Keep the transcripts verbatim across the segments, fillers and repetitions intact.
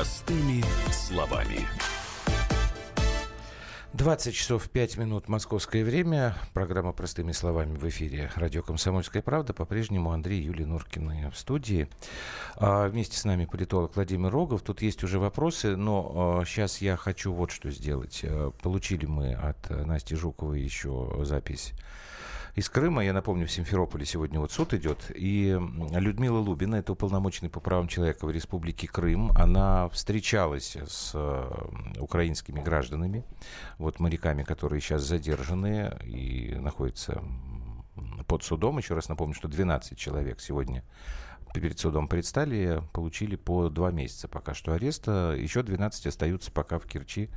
Простыми словами. двадцать часов пять минут московское время. Программа «Простыми словами» в эфире. Радио «Комсомольская правда». По-прежнему Андрей, Юлия Норкина в студии. А вместе с нами политолог Владимир Рогов. Тут есть уже вопросы, но а, сейчас я хочу вот что сделать. А, получили мы от Насти Жуковой еще запись из Крыма. Я напомню, в Симферополе сегодня вот суд идет. И Людмила Лубина, это уполномоченный по правам человека в Республике Крым, она встречалась с украинскими гражданами, вот моряками, которые сейчас задержаны и находятся под судом. Еще раз напомню, что двенадцать человек сегодня перед судом предстали, получили по два месяца пока что ареста. Еще двенадцать остаются пока в Керчи.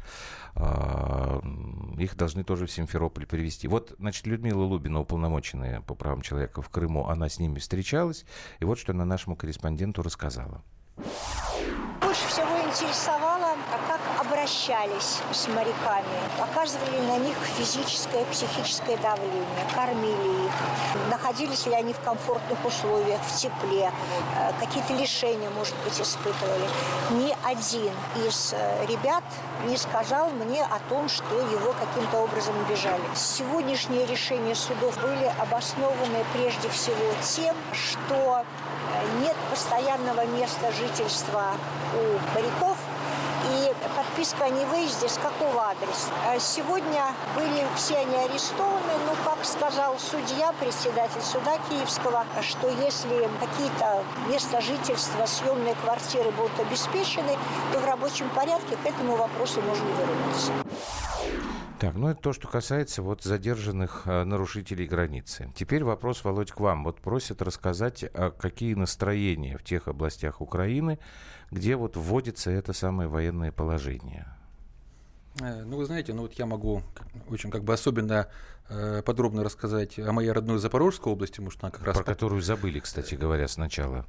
Их должны тоже в Симферополь привезти. Вот, значит, Людмила Лубина, уполномоченная по правам человека в Крыму, она с ними встречалась. И вот что она нашему корреспонденту рассказала. Больше всего интересовало, как обращались с моряками. Оказывали на них физическое, психическое давление, кормили их. Находились ли они в комфортных условиях, в тепле, какие-то лишения, может быть, испытывали. Ни один из ребят не сказал мне о том, что его каким-то образом обижали. Сегодняшние решения судов были обоснованы прежде всего тем, что нет постоянного места жительства у моряков и подписка о невыезде с какого адреса. Сегодня были все они арестованы, но, как сказал судья, председатель суда киевского, что если какие-то места жительства, съемные квартиры будут обеспечены, то в рабочем порядке к этому вопросу можно вернуться. Так, ну это то, что касается вот задержанных э, нарушителей границы. Теперь вопрос, Володь, к вам. Вот просят рассказать, а какие настроения в тех областях Украины, где вот вводится это самое военное положение. Ну, вы знаете, ну вот я могу очень как бы особенно э, подробно рассказать о моей родной Запорожской области, потому что она как раз... Про которую забыли, кстати говоря, сначала.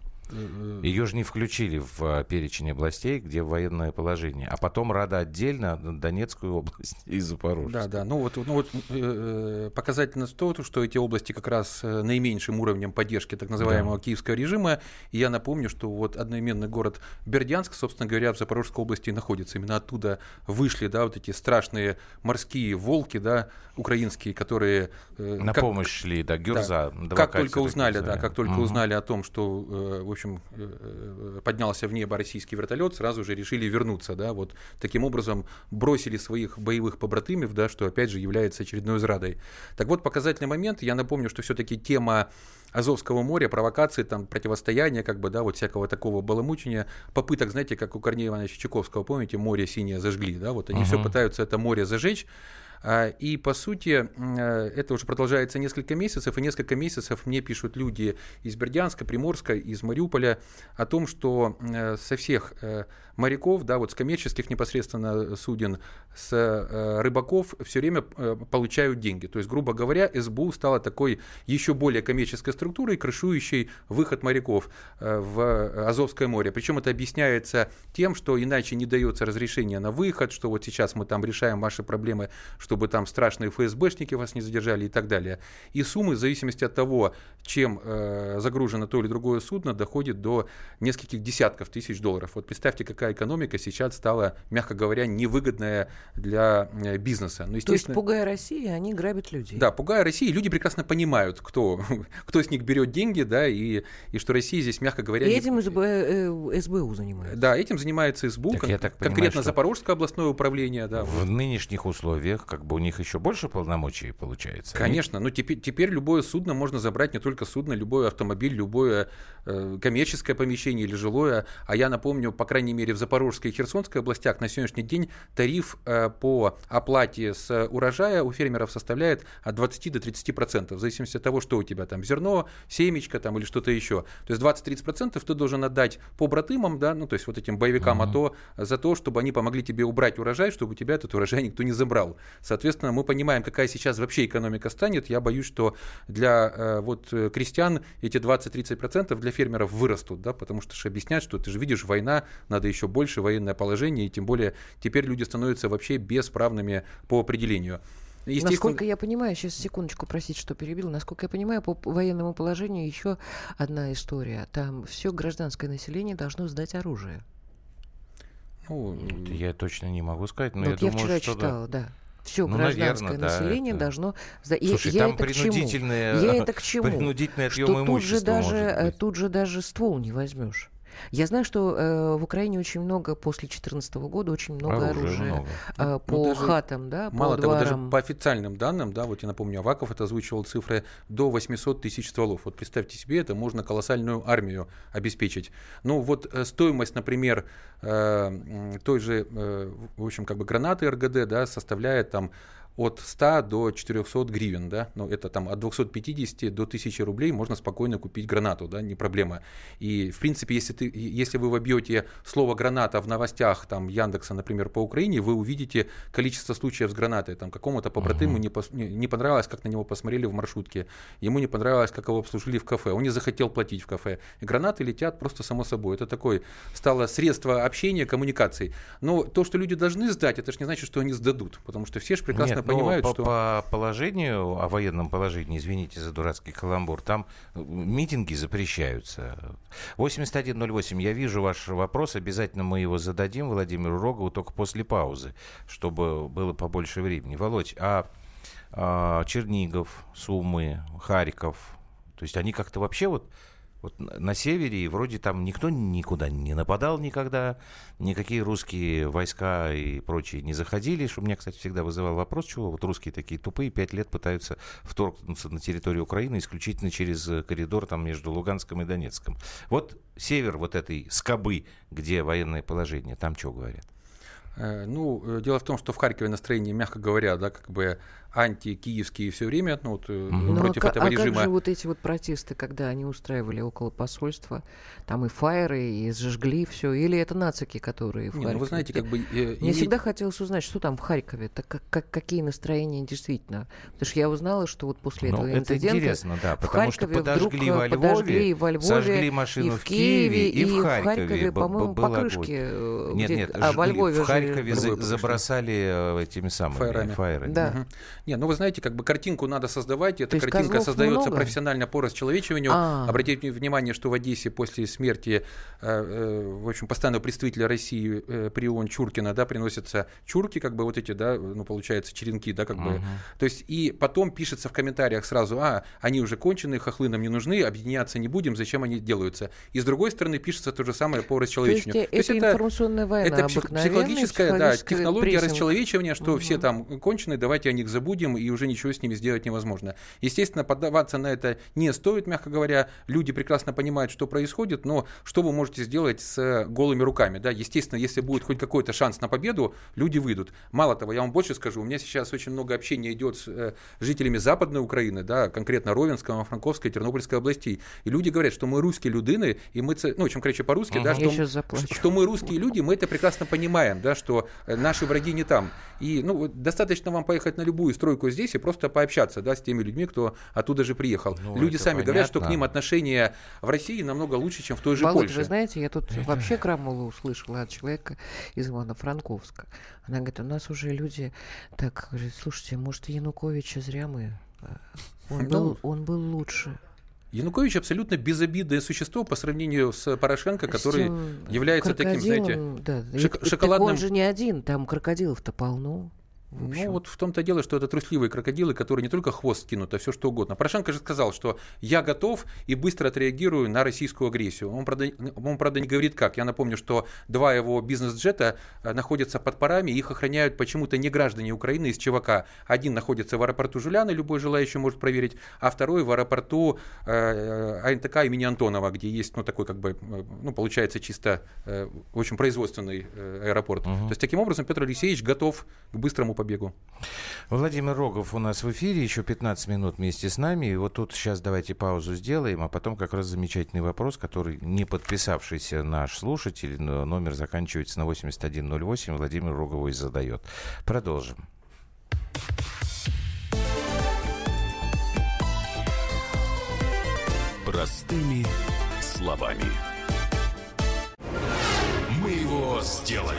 Ее же не включили в перечень областей, где военное положение. А потом Рада отдельно Донецкую область и Запорожье. Да, да. Ну вот, ну вот э, показательно то, что эти области как раз наименьшим уровнем поддержки так называемого да. киевского режима. И я напомню, что вот одноименный город Бердянск, собственно говоря, в Запорожской области находится. Именно оттуда вышли, да, вот эти страшные морские волки, да, украинские, которые... Э, На как, помощь шли, да, Гюрза. Да, как только узнали, да, как только угу. узнали о том, что... Э, в общем, поднялся в небо российский вертолет, сразу же решили вернуться, да, вот таким образом бросили своих боевых побратимов, да, что опять же является очередной зрадой. Так вот, показательный момент, я напомню, что все-таки тема Азовского моря, провокации, там, противостояния, как бы, да, вот всякого такого баламучения, попыток, знаете, как у Корнея Ивановича Чуковского, помните, море синее зажгли, да, вот они uh-huh. все пытаются это море зажечь, и, по сути, это уже продолжается несколько месяцев, и несколько месяцев мне пишут люди из Бердянска, Приморска, из Мариуполя о том, что со всех моряков, да, вот с коммерческих непосредственно суден, с рыбаков все время получают деньги. То есть, грубо говоря, СБУ стала такой еще более коммерческой структурой, крышующей выход моряков в Азовское море. Причем это объясняется тем, что иначе не дается разрешение на выход, что вот сейчас мы там решаем ваши проблемы, что чтобы там страшные ФСБшники вас не задержали и так далее. И суммы, в зависимости от того, чем э, загружено то или другое судно, доходят до нескольких десятков тысяч долларов. Вот представьте, какая экономика сейчас стала, мягко говоря, невыгодная для бизнеса. Ну, то есть, пугая Россию, они грабят людей. Да, пугая Россию, люди прекрасно понимают, кто, кто с них берет деньги, да, и, и что Россия здесь, мягко говоря... И не... этим СБУ занимается. Да, этим занимается СБУ, так, кон- понимаю, конкретно Запорожское областное управление. Да, в вот. нынешних условиях, как бы у них еще больше полномочий получается. Конечно, но теперь, теперь любое судно можно забрать, не только судно, любой автомобиль, любое э, коммерческое помещение или жилое. А я напомню, по крайней мере, в Запорожской и Херсонской областях на сегодняшний день тариф э, по оплате с урожая у фермеров составляет от двадцати до тридцати процентов, в зависимости от того, что у тебя там зерно, семечко там, или что-то еще. То есть двадцать-тридцать процентов ты должен отдать побратимам, да, ну то есть вот этим боевикам mm-hmm. АТО за то, чтобы они помогли тебе убрать урожай, чтобы у тебя этот урожай никто не забрал. Соответственно, мы понимаем, какая сейчас вообще экономика станет. Я боюсь, что для э, вот, крестьян эти двадцать-тридцать процентов для фермеров вырастут, да, потому что же объяснят, что ты же видишь, война, надо еще больше, военное положение, и тем более теперь люди становятся вообще бесправными по определению. Естественно... Насколько я понимаю, сейчас секундочку, простите, что перебил, насколько я понимаю, по военному положению еще одна история. Там все гражданское население должно сдать оружие. Ну, я точно не могу сказать, но вот я, я думаю, вчера что читала, да. да. Все ну, гражданское наверное, население да, должно... Это... Слушай, я, там принудительные, я это к чему? Принудительные отъемы имущества, может быть. Тут же даже ствол не возьмешь. Я знаю, что э, в Украине очень много, после две тысячи четырнадцатого года, очень много оружия, оружия много. Э, по ну, даже, хатам, да, по мало дворам. Того, даже по официальным данным, да, вот я напомню, Аваков это озвучивал цифры до восемьсот тысяч стволов. Вот представьте себе, это можно колоссальную армию обеспечить. Ну вот стоимость, например, э, той же, э, в общем, как бы гранаты эр гэ дэ, да, составляет там от ста до четырехсот гривен, да, ну это там от двухсот пятидесяти до тысячи рублей можно спокойно купить гранату, да, не проблема. И в принципе, если ты, если вы вобьете слово граната в новостях там Яндекса, например, по Украине, вы увидите количество случаев с гранатой, там какому-то побратиму не, пос, не, не понравилось, как на него посмотрели в маршрутке, ему не понравилось, как его обслужили в кафе, он не захотел платить в кафе, и гранаты летят просто само собой. Это такое стало средство общения, коммуникации. Но то, что люди должны сдать, это же не значит, что они сдадут, потому что все же прекрасно. Нет. Понимают, по, что... по положению, о военном положении, извините за дурацкий каламбур, там митинги запрещаются. восемьдесят один ноль восемь, я вижу ваш вопрос, обязательно мы его зададим Владимиру Рогову только после паузы, чтобы было побольше времени. Володь, а, а Чернигов, Сумы, Харьков, то есть они как-то вообще вот... Вот на севере, и вроде там никто никуда не нападал никогда, никакие русские войска и прочие не заходили, что меня, кстати, всегда вызывал вопрос, чего вот русские такие тупые, пять лет пытаются вторгнуться на территорию Украины исключительно через коридор там между Луганском и Донецком. Вот север вот этой скобы, где военное положение, там что говорят? Ну, дело в том, что в Харькове настроение, мягко говоря, да, как бы антикиевские все время, ну, вот, mm-hmm. против а, этого а режима. А как же вот эти вот протесты, когда они устраивали около посольства, там и фаеры, и сжгли все, или это нацики, которые в Не, Харькове? Ну, вы знаете, как бы... Э, Мне и... всегда хотелось узнать, что там в Харькове, так как, как, какие настроения действительно, потому что я узнала, что вот после этого ну, инцидента это интересно, да, в Харькове вдруг во Львове, подожгли во Львове, сожгли машину и в Киеве, и в Харькове, и в Харькове по-моему, покрышки... Нет, нет, а во Львове в Харькове забросали этими самыми фаерами. Да. Не, ну вы знаете, как бы картинку надо создавать, эта картинка создается много? профессионально по расчеловечиванию. А-а-а. Обратите внимание, что в Одессе после смерти, э, э, в общем, постоянного представителя России э, при ООН Чуркина, да, приносятся чурки, как бы вот эти, да, ну получается черенки, да, как бы. То есть и потом пишется в комментариях сразу, а, они уже конченые, хохлы нам не нужны, объединяться не будем, зачем они делаются. И с другой стороны пишется то же самое по расчеловечиванию. То есть, То есть это информационная война, это психологическая, да, технология прессинг. расчеловечивания, что У-у-у. все там конченые, давайте о них забудем. И уже ничего с ними сделать невозможно. Естественно, поддаваться на это не стоит, мягко говоря. Люди прекрасно понимают, что происходит, но что вы можете сделать с голыми руками? Да? Естественно, если будет хоть какой-то шанс на победу, люди выйдут. Мало того, я вам больше скажу, у меня сейчас очень много общения идет с э, жителями Западной Украины, да, конкретно Ровенской, Франковской, Тернопольской областей. И люди говорят, что мы русские людины, и мы, ну, чем короче по-русски, да, что, что мы русские люди, мы это прекрасно понимаем, да, что наши враги не там. И ну, достаточно вам поехать на любую стройку здесь и просто пообщаться, да, с теми людьми, кто оттуда же приехал. Ну, люди сами понятно. говорят, что к ним отношения в России намного лучше, чем в той же Володь, Польше. Вы знаете, я тут это... вообще крамолу услышала от человека из Ивано-Франковска. Она говорит, у нас уже люди так говорят, слушайте, может, Януковича зря мы... Он, ну... был, он был лучше. Янукович абсолютно безобидное существо по сравнению с Порошенко, который с, является таким, знаете, да. шик- и, шоколадным... Так он же не один, там крокодилов-то полно. Ну вот в том-то дело, что это трусливые крокодилы, которые не только хвост кинут, а все что угодно. Порошенко же сказал, что я готов и быстро отреагирую на российскую агрессию. Он, правда, он, правда не говорит как. Я напомню, что два его бизнес-джета находятся под парами, их охраняют почему-то не граждане Украины из ЧВК. Один находится в аэропорту Жуляна, любой желающий может проверить, а второй в аэропорту э, а эн тэ ка имени Антонова, где есть, ну, такой, как бы, ну, получается, чисто э, очень производственный э, аэропорт. Угу. То есть, таким образом, Петр Алексеевич готов к быстрому побегу. Бегу. Владимир Рогов у нас в эфире, еще пятнадцать минут вместе с нами. И вот тут сейчас давайте паузу сделаем, а потом как раз замечательный вопрос, который не подписавшийся наш слушатель, номер заканчивается на восемьдесят один ноль восемь, Владимир Рогову и задает. Продолжим. Простыми словами. Мы его сделали.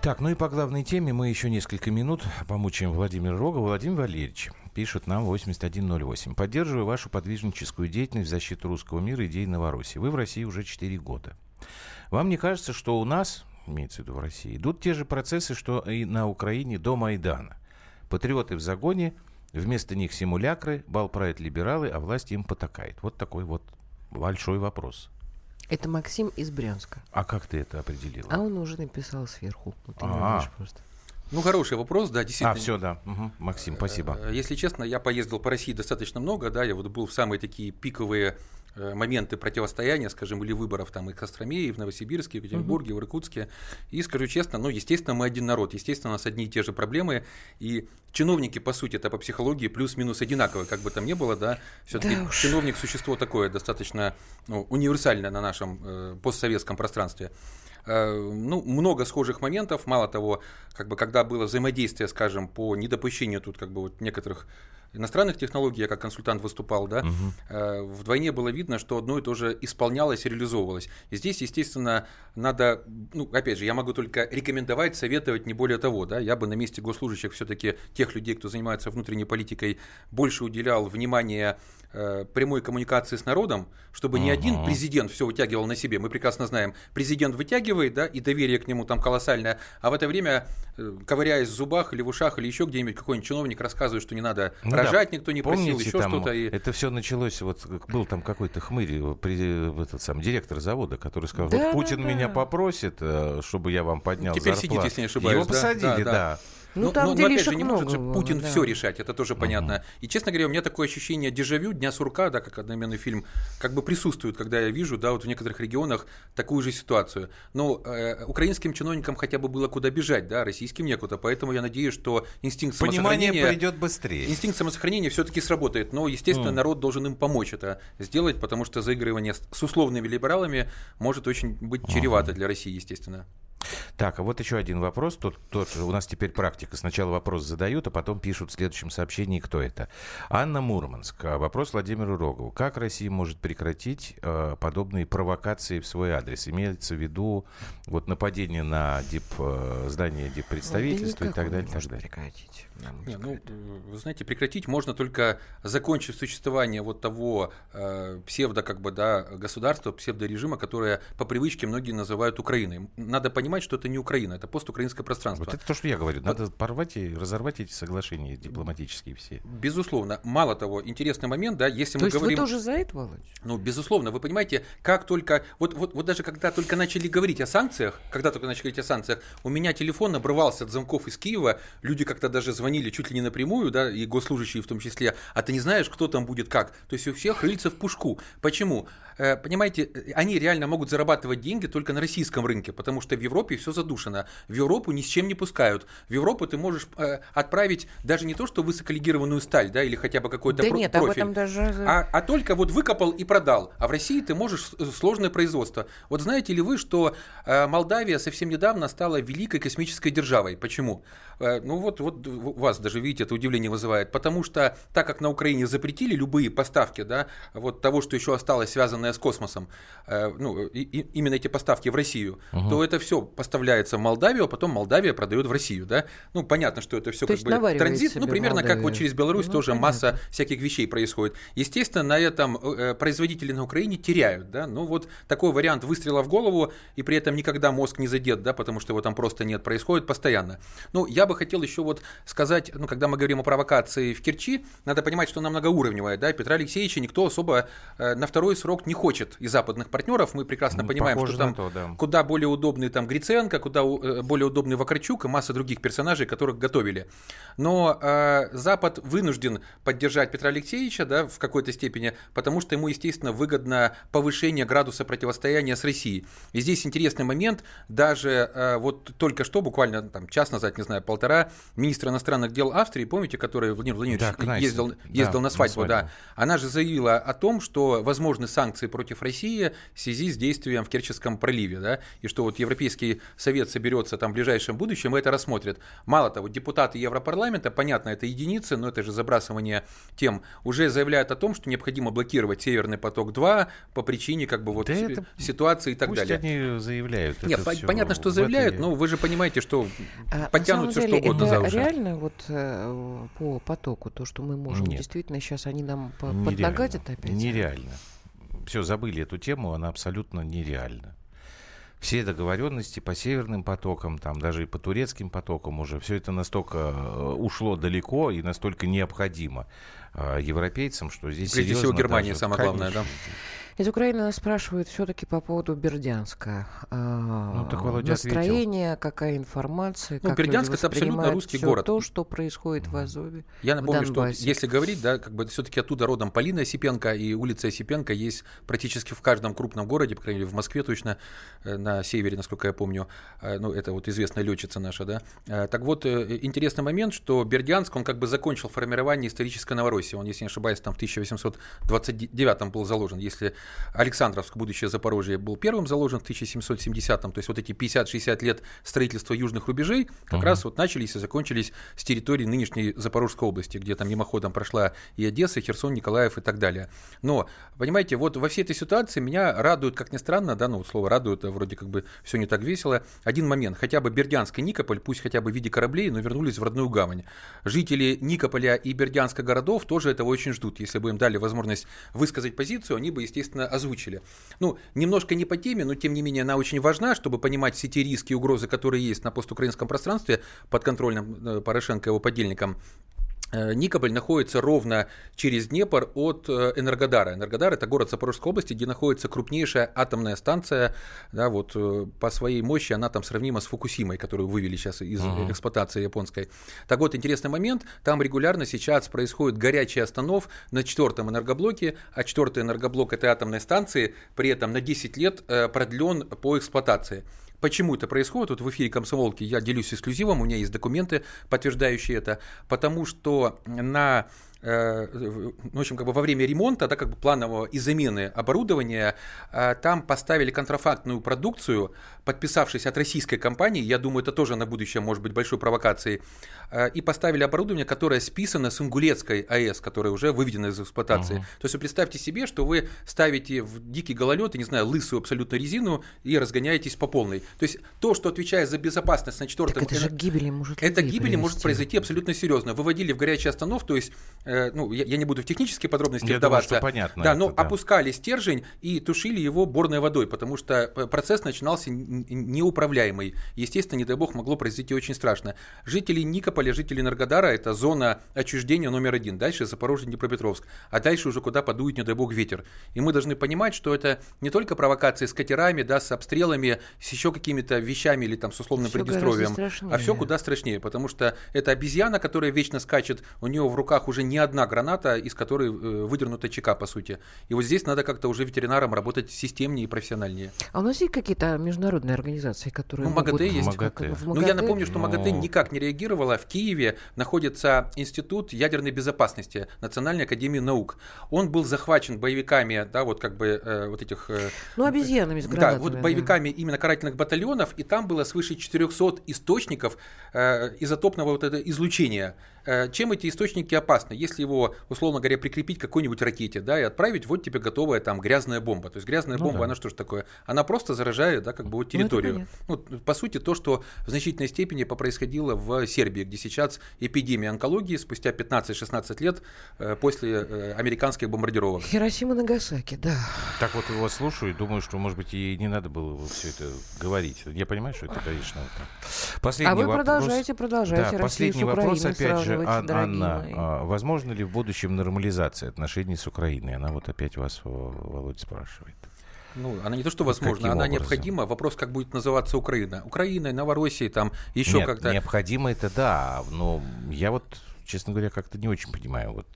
Так, ну и по главной теме мы еще несколько минут помучаем Владимира Рогова. Владимир Валерьевич пишет нам восемьдесят один ноль восемь. Поддерживаю вашу подвижническую деятельность в защиту русского мира и идей Новороссии. Вы в России уже четыре года. Вам не кажется, что у нас, имеется в виду в России, идут те же процессы, что и на Украине до Майдана? Патриоты в загоне, вместо них симулякры, бал правят либералы, а власть им потакает. Вот такой вот большой вопрос. Это Максим из Брянска. А как ты это определила? А он уже написал сверху. Вот ты не знаешь просто. Ну, хороший вопрос, да, действительно. А, все, да. Угу. Максим, спасибо. Если честно, я поездил по России достаточно много, да, я вот был в самые такие пиковые моменты противостояния, скажем, или выборов там и в Костроме, и в Новосибирске, и в Екатеринбурге, и в Иркутске. И скажу честно, ну, естественно, мы один народ, естественно, у нас одни и те же проблемы, и чиновники, по сути, это по психологии плюс-минус одинаковые, как бы там ни было, да, все-таки да чиновник – существо такое достаточно ну, универсальное на нашем э, постсоветском пространстве. Ну, много схожих моментов, мало того, как бы, когда было взаимодействие, скажем, по недопущению тут как бы, вот, некоторых иностранных технологий, я как консультант выступал, да, угу. Вдвойне было видно, что одно и то же исполнялось и реализовывалось. И здесь, естественно, надо, ну, опять же, я могу только рекомендовать, советовать, не более того, да, я бы на месте госслужащих все-таки тех людей, кто занимается внутренней политикой, больше уделял внимания прямой коммуникации с народом, чтобы uh-huh. ни один президент все вытягивал на себе. Мы прекрасно знаем, президент вытягивает, да, и доверие к нему там колоссальное, а в это время, ковыряясь в зубах или в ушах, или еще где-нибудь, какой-нибудь чиновник рассказывает, что не надо ну рожать, да. Никто не помните, просил, еще там, что-то. И... Это все началось, вот был там какой-то хмырь, этот сам директор завода, который сказал, да, вот Путин да, меня да. попросит, чтобы я вам поднял теперь зарплату. Теперь сидит, если не ошибаюсь. Его да, посадили, да. да. да. Ну, но, там но, но опять же, не может же Путин было, все да. решать, это тоже понятно. Uh-huh. И, честно говоря, у меня такое ощущение дежавю, Дня сурка, да, как одноименный фильм, как бы присутствует, когда я вижу, да, вот в некоторых регионах такую же ситуацию. Но э, украинским чиновникам хотя бы было куда бежать, да, российским некуда, поэтому я надеюсь, что инстинкт понимание самосохранения… Понимание придёт быстрее. Инстинкт самосохранения все-таки сработает, но, естественно, uh-huh. народ должен им помочь это сделать, потому что заигрывание с условными либералами может очень быть чревато uh-huh. для России, естественно. Так, а вот еще один вопрос. Тот, тот же, у нас теперь практика. Сначала вопрос задают, а потом пишут в следующем сообщении, кто это. Анна, Мурманск. Вопрос Владимиру Рогову. Как Россия может прекратить э, подобные провокации в свой адрес? Имеется в виду вот, нападение на дип, э, здание диппредставительства да и так далее. Можно прекратить. Не, ну, вы знаете, прекратить можно только закончив существование вот того э, псевдо, как бы, да, государства, псевдорежима, которое по привычке многие называют Украиной. Надо понимать, что это не Украина, это постукраинское пространство. Вот это то, что я говорю. Надо вот. порвать и разорвать эти соглашения дипломатические все. Безусловно. Мало того, интересный момент, да, если то мы говорим... То есть вы тоже за это, Володь? Ну, безусловно. Вы понимаете, как только... Вот, вот, вот даже когда только начали говорить о санкциях, когда только начали говорить о санкциях, у меня телефон обрывался от звонков из Киева, люди как-то даже звонили чуть ли не напрямую, да, и госслужащие в том числе, а ты не знаешь, кто там будет как. То есть у всех рыльца в пушку. Почему? Понимаете, они реально могут зарабатывать деньги только на российском рынке, потому что в Европе Европе все задушено. В Европу ни с чем не пускают. В Европу ты можешь э, отправить даже не то, что высоколегированную сталь, да, или хотя бы какой-то да про- нет, профиль, об этом даже... а, а только вот выкопал и продал. А в России ты можешь сложное производство. Вот знаете ли вы, что э, Молдавия совсем недавно стала великой космической державой? Почему? Э, ну вот, вот вас даже, видите, это удивление вызывает. Потому что так как на Украине запретили любые поставки, да, вот того, что еще осталось, связанное с космосом, э, ну, и, и, именно эти поставки в Россию, угу. то это все поставляется в Молдавию, а потом Молдавия продает в Россию, да? Ну, понятно, что это все как бы транзит, ну, примерно Молдавию. Как вот через Беларусь ну, тоже понятно. Масса всяких вещей происходит. Естественно, на этом производители на Украине теряют, да? Ну, вот такой вариант выстрела в голову, и при этом никогда мозг не задет, да, потому что его там просто нет, происходит постоянно. Ну, я бы хотел еще вот сказать показать, ну, когда мы говорим о провокации в Керчи, надо понимать, что она многоуровневая, да, Петра Алексеевича никто особо на второй срок не хочет из западных партнеров, мы прекрасно ну, понимаем, что там то, да. куда более удобный там Гриценко, куда более удобный Вакарчук и масса других персонажей, которых готовили, но э, Запад вынужден поддержать Петра Алексеевича, да, в какой-то степени, потому что ему, естественно, выгодно повышение градуса противостояния с Россией, и здесь интересный момент, даже э, вот только что, буквально там час назад, не знаю, полтора, министр иностранных дел Австрии, помните, который Владимир Владимирович да, ездил, ездил да, на свадьбу, на да, она же заявила о том, что возможны санкции против России в связи с действием в Керченском проливе, да, и что вот Европейский Совет соберется там в ближайшем будущем и это рассмотрит. Мало того, депутаты Европарламента, понятно, это единицы, но это же забрасывание тем, уже заявляют о том, что необходимо блокировать Северный поток-два по причине как бы вот да с... это... ситуации и так пусть далее. Пусть они заявляют. Нет, по- понятно, что заявляют, это... но вы же понимаете, что а, подтянут все, деле, что угодно за уши. Реально вот по потоку то, что мы можем, Нет. действительно сейчас они нам нереально. Поднагадят опять? Нереально. Все, забыли эту тему, она абсолютно нереальна. Все договоренности по северным потокам, там даже и по турецким потокам уже, все это настолько ушло далеко и настолько необходимо европейцам, что здесь прежде серьезно... Прежде всего Германия, даже, самое конечно, главное, да? Из Украины нас спрашивают все-таки по поводу Бердянска. Ну, так Володя настроение, ответил. Какая информация, ну, как Бердянск люди воспринимают все город. То, что происходит в Азове, я напомню, что если говорить, да, как бы все-таки оттуда родом Полина Осипенко и улица Осипенко есть практически в каждом крупном городе, по крайней мере в Москве точно, на севере, насколько я помню, ну это вот известная летчица наша, да. Так вот, интересный момент, что Бердянск, он как бы закончил формирование исторической Новороссии, он, если не ошибаюсь, там в тысяча восемьсот двадцать девятом был заложен, если Александровск, будущее Запорожье, был первым заложен в тысяча семьсот семидесятом, то есть вот эти пятьдесят-шестьдесят лет строительства южных рубежей как uh-huh. раз вот начались и закончились с территории нынешней Запорожской области, где там мимоходом прошла и Одесса, и Херсон, Николаев и так далее. Но, понимаете, вот во всей этой ситуации меня радует, как ни странно, да, ну слово радует, вроде как бы все не так весело, один момент, хотя бы Бердянск и Никополь, пусть хотя бы в виде кораблей, но вернулись в родную гавань. Жители Никополя и Бердянска городов тоже этого очень ждут, если бы им дали возможность высказать позицию, они бы, естественно, озвучили. Ну, немножко не по теме, но тем не менее она очень важна, чтобы понимать все те риски и угрозы, которые есть на постукраинском пространстве под контролем Порошенко и его подельникам. Никополь находится ровно через Днепр от Энергодара. Энергодар – это город Запорожской области, где находится крупнейшая атомная станция. Да, вот, по своей мощи она там сравнима с Фукусимой, которую вывели сейчас из uh-huh. эксплуатации японской. Так вот, интересный момент. Там регулярно сейчас происходит горячий останов на четвертом энергоблоке, а четвертый энергоблок этой атомной станции при этом на десять лет продлен по эксплуатации. Почему это происходит? Вот в эфире «Комсомолки» я делюсь эксклюзивом, у меня есть документы, подтверждающие это, потому что на... в общем, как бы во время ремонта, да, как бы планового и замены оборудования, там поставили контрафактную продукцию, подписавшись от российской компании, я думаю, это тоже на будущее может быть большой провокацией, и поставили оборудование, которое списано с Ингулецкой АЭС, которая уже выведена из эксплуатации. Uh-huh. То есть вы представьте себе, что вы ставите в дикий гололед, не знаю, лысую абсолютно резину и разгоняетесь по полной. То есть то, что отвечает за безопасность на четвертом... Так это же гибели может Это гибели привести. Может произойти абсолютно серьезно. Выводили в горячий останов, то есть... Ну, я, я не буду в технические подробности я вдаваться. Думаю, что понятно да, это, но да. опускали стержень и тушили его борной водой, потому что процесс начинался неуправляемый. Естественно, не дай бог, могло произойти очень страшно. Жители Никополя, жители Энергодара — это зона отчуждения номер один. Дальше Запорожье, Днепропетровск. А дальше уже куда подует, не дай бог, ветер. И мы должны понимать, что это не только провокации с катерами, да, с обстрелами, с еще какими-то вещами или там с условным все Приднестровьем, а все куда страшнее, потому что это обезьяна, которая вечно скачет, у нее в руках уже не одна граната, из которой выдернута ЧК, по сути. И вот здесь надо как-то уже ветеринарам работать системнее и профессиональнее. А у нас есть какие-то международные организации, которые... Ну, МАГАТЭ могут... есть. МАГАТЭ. В МАГАТЭ. Ну, я напомню, что МАГАТЭ Но... никак не реагировала. В Киеве находится Институт ядерной безопасности Национальной академии наук. Он был захвачен боевиками, да, вот как бы э, вот этих... Э, ну, обезьянами с гранатами. Да, вот боевиками да. именно карательных батальонов, и там было свыше четырехсот источников э, изотопного вот этого излучения. Чем эти источники опасны? Если его, условно говоря, прикрепить к какой-нибудь ракете, да, и отправить, вот тебе готовая там грязная бомба. То есть грязная ну бомба, да. она что же такое? Она просто заражает, да, как бы вот территорию. Ну, ну, по сути, то, что в значительной степени происходило в Сербии, где сейчас эпидемия онкологии спустя пятнадцать-шестнадцать лет после американских бомбардировок. Хиросима, Нагасаки, да. Так вот, его слушаю и думаю, что, может быть, ей не надо было все это говорить. Я понимаю, что это, конечно, последний вопрос. А вы вопрос... продолжаете, продолжаете. Да, последний вопрос, опять же, Ан- Анна, а, возможно ли в будущем нормализация отношений с Украиной? Она вот опять вас, Володь, спрашивает. Ну, она не то, что возможно, Каким она образом? необходима. Вопрос, как будет называться Украина. Украина, Новороссия, там еще Нет, как-то... необходимо это, да, но я вот, честно говоря, как-то не очень понимаю, вот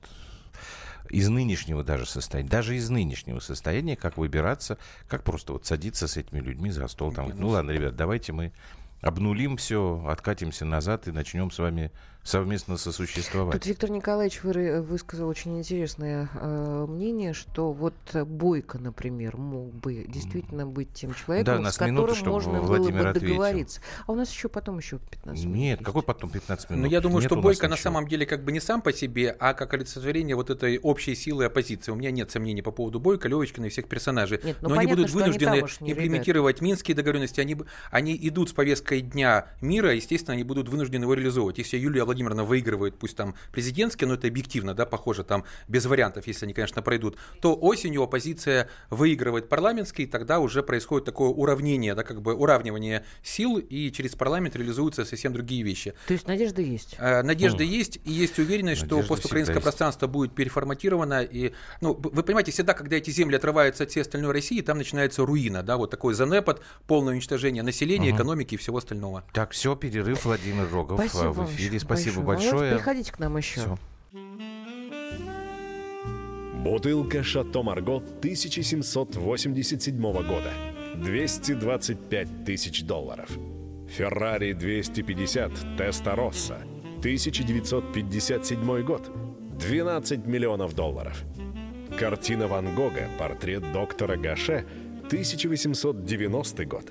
из нынешнего даже состояния, даже из нынешнего состояния, как выбираться, как просто вот садиться с этими людьми за стол, там, Нет, ну, ну ладно, ребят, давайте мы... обнулим все, откатимся назад и начнем с вами совместно сосуществовать. Тут Виктор Николаевич высказал очень интересное э, мнение, что вот Бойко, например, мог бы действительно быть тем человеком, да, с которым минуту, можно Владимир было бы ответил. договориться. А у нас еще потом еще пятнадцать минут. Нет, есть. Какой потом пятнадцать минут? Ну, я думаю, нет, что Бойко на самом деле как бы не сам по себе, а как олицетворение вот этой общей силы оппозиции. У меня нет сомнений по поводу Бойко, Левочкина и всех персонажей. Нет, ну, но понятно, они будут вынуждены они имплементировать ребята. Минские договоренности. Они, они идут с повесткой дня мира, естественно, они будут вынуждены его реализовывать. Если Юлия Владимировна выигрывает, пусть там президентские, но это объективно, да, похоже, там без вариантов, если они, конечно, пройдут, то осенью оппозиция выигрывает парламентские, и тогда уже происходит такое уравнение, да, как бы уравнивание сил, и через парламент реализуются совсем другие вещи. То есть надежда есть? А, надежда mm. есть, и есть уверенность, надежда, что постукраинское пространство есть. Будет переформатировано, и, ну, вы понимаете, всегда, когда эти земли отрываются от всей остальной России, там начинается руина, да, вот такой занепад, полное уничтожение населения, mm-hmm. экономики и всего остального. Так, все, перерыв, Владимир Рогов спасибо в эфире. Спасибо большое. большое. Приходите к нам еще. Все. Бутылка «Шато Марго» тысяча семьсот восемьдесят седьмого года. двести двадцать пять тысяч долларов. Феррари двести пятьдесят Теста Росса. тысяча девятьсот пятьдесят седьмой год. двенадцать миллионов долларов. Картина Ван Гога «Портрет доктора Гаше» тысяча восемьсот девяностый год.